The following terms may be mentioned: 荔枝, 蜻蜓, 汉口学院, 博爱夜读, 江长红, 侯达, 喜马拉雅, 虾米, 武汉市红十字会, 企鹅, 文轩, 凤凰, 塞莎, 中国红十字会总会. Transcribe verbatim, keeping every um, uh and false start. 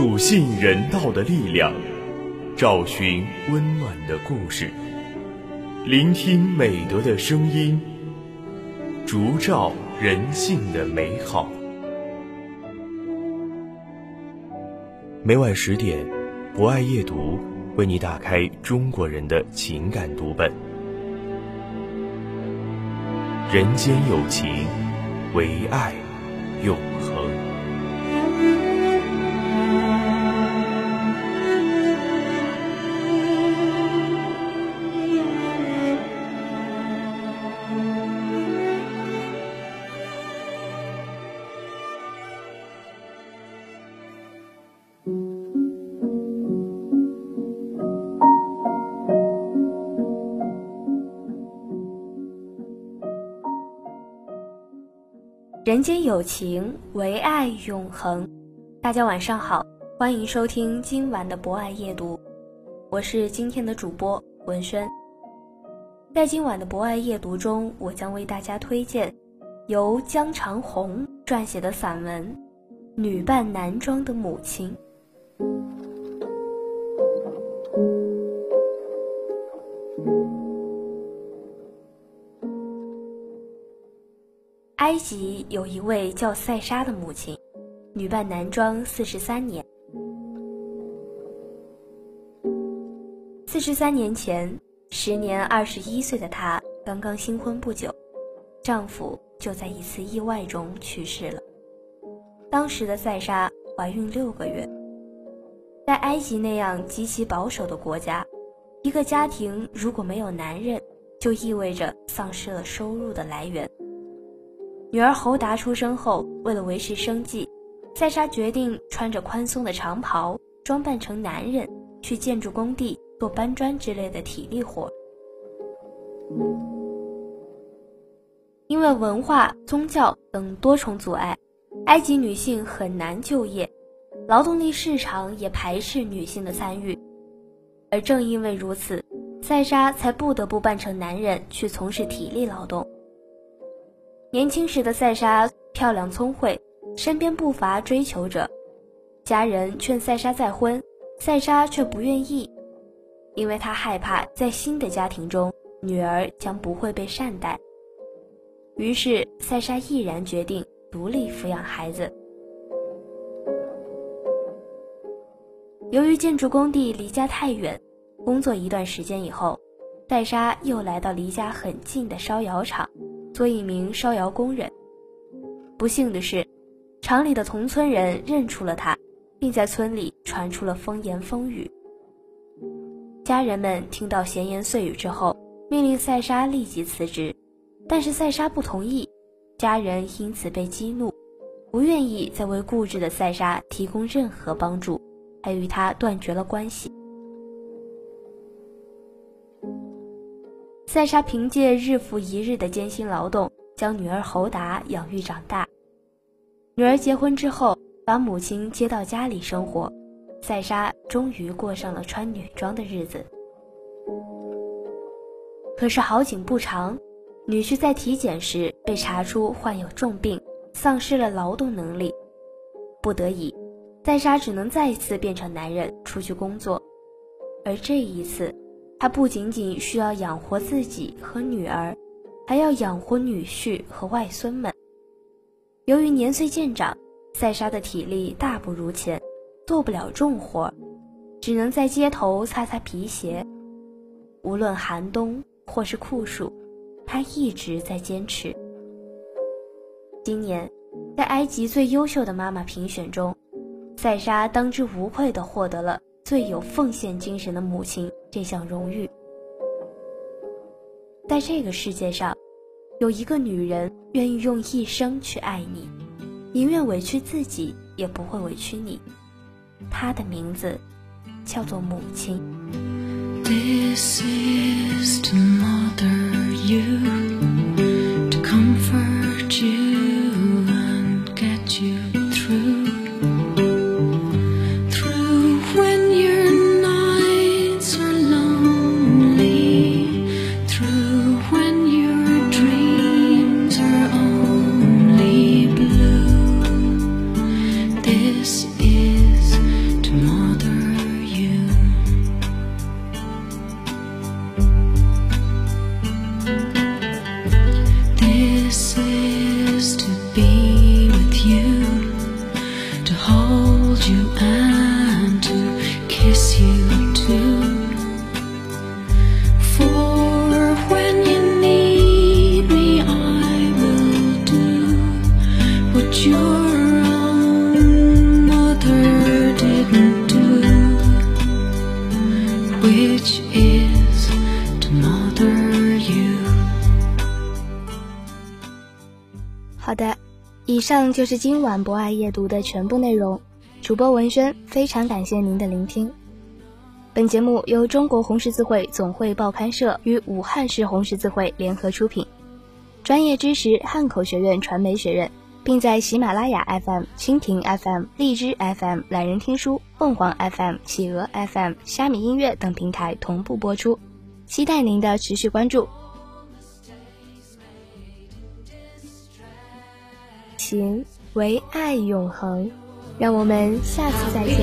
笃信人道的力量，找寻温暖的故事，聆听美德的声音，烛照人性的美好。每晚十点，博爱夜读为你打开中国人的情感读本。人间有情，唯爱永恒。人间有情，唯爱永恒。大家晚上好，欢迎收听今晚的博爱夜读，我是今天的主播文轩。在今晚的博爱夜读中，我将为大家推荐由江长红撰写的散文《女扮男装的母亲》。埃及有一位叫塞莎的母亲，女扮男装四十三年。四十三年前，时年二十一岁的她刚刚新婚不久，丈夫就在一次意外中去世了。当时的塞莎怀孕六个月。在埃及那样极其保守的国家，一个家庭如果没有男人，就意味着丧失了收入的来源。女儿侯达出生后，为了维持生计，塞莎决定穿着宽松的长袍，装扮成男人，去建筑工地做搬砖之类的体力活。因为文化、宗教等多重阻碍，埃及女性很难就业，劳动力市场也排斥女性的参与。而正因为如此，塞莎才不得不扮成男人去从事体力劳动。年轻时的塞莎漂亮聪慧，身边不乏追求者，家人劝塞莎再婚，塞莎却不愿意，因为她害怕在新的家庭中，女儿将不会被善待。于是塞莎毅然决定独立抚养孩子。由于建筑工地离家太远，工作一段时间以后，塞莎又来到离家很近的烧窑厂，做一名烧窑工人。不幸的是，厂里的同村人认出了他，并在村里传出了风言风语。家人们听到闲言碎语之后，命令塞莎立即辞职，但是塞莎不同意，家人因此被激怒，不愿意再为固执的塞莎提供任何帮助，还与她断绝了关系。塞莎凭借日复一日的艰辛劳动，将女儿侯达养育长大。女儿结婚之后，把母亲接到家里生活，塞莎终于过上了穿女装的日子。可是好景不长，女婿在体检时被查出患有重病，丧失了劳动能力。不得已，塞莎只能再次变成男人出去工作，而这一次她不仅仅需要养活自己和女儿，还要养活女婿和外孙们。由于年岁渐长，塞莎的体力大不如前，做不了重活，只能在街头擦擦皮鞋。无论寒冬或是酷暑，她一直在坚持。今年，在埃及最优秀的妈妈评选中，塞莎当之无愧地获得了最有奉献精神的母亲这项荣誉。在这个世界上，有一个女人愿意用一生去爱你，宁愿委屈自己，也不会委屈你。她的名字叫做母亲。 This is to mother you, to comfort you and get you through Through when you're is to mother you。 好的，以上就是今晚博爱夜读的全部内容。主播文轩，非常感谢您的聆听。本节目由中国红十字会总会报刊社与武汉市红十字会联合出品，专业支持汉口学院传媒学院，并在喜马拉雅 F M、蜻蜓 F M、荔枝 F M、懒人听书、凤凰 F M、企鹅 F M、虾米音乐等平台同步播出，期待您的持续关注。情为爱永恒，让我们下次再见。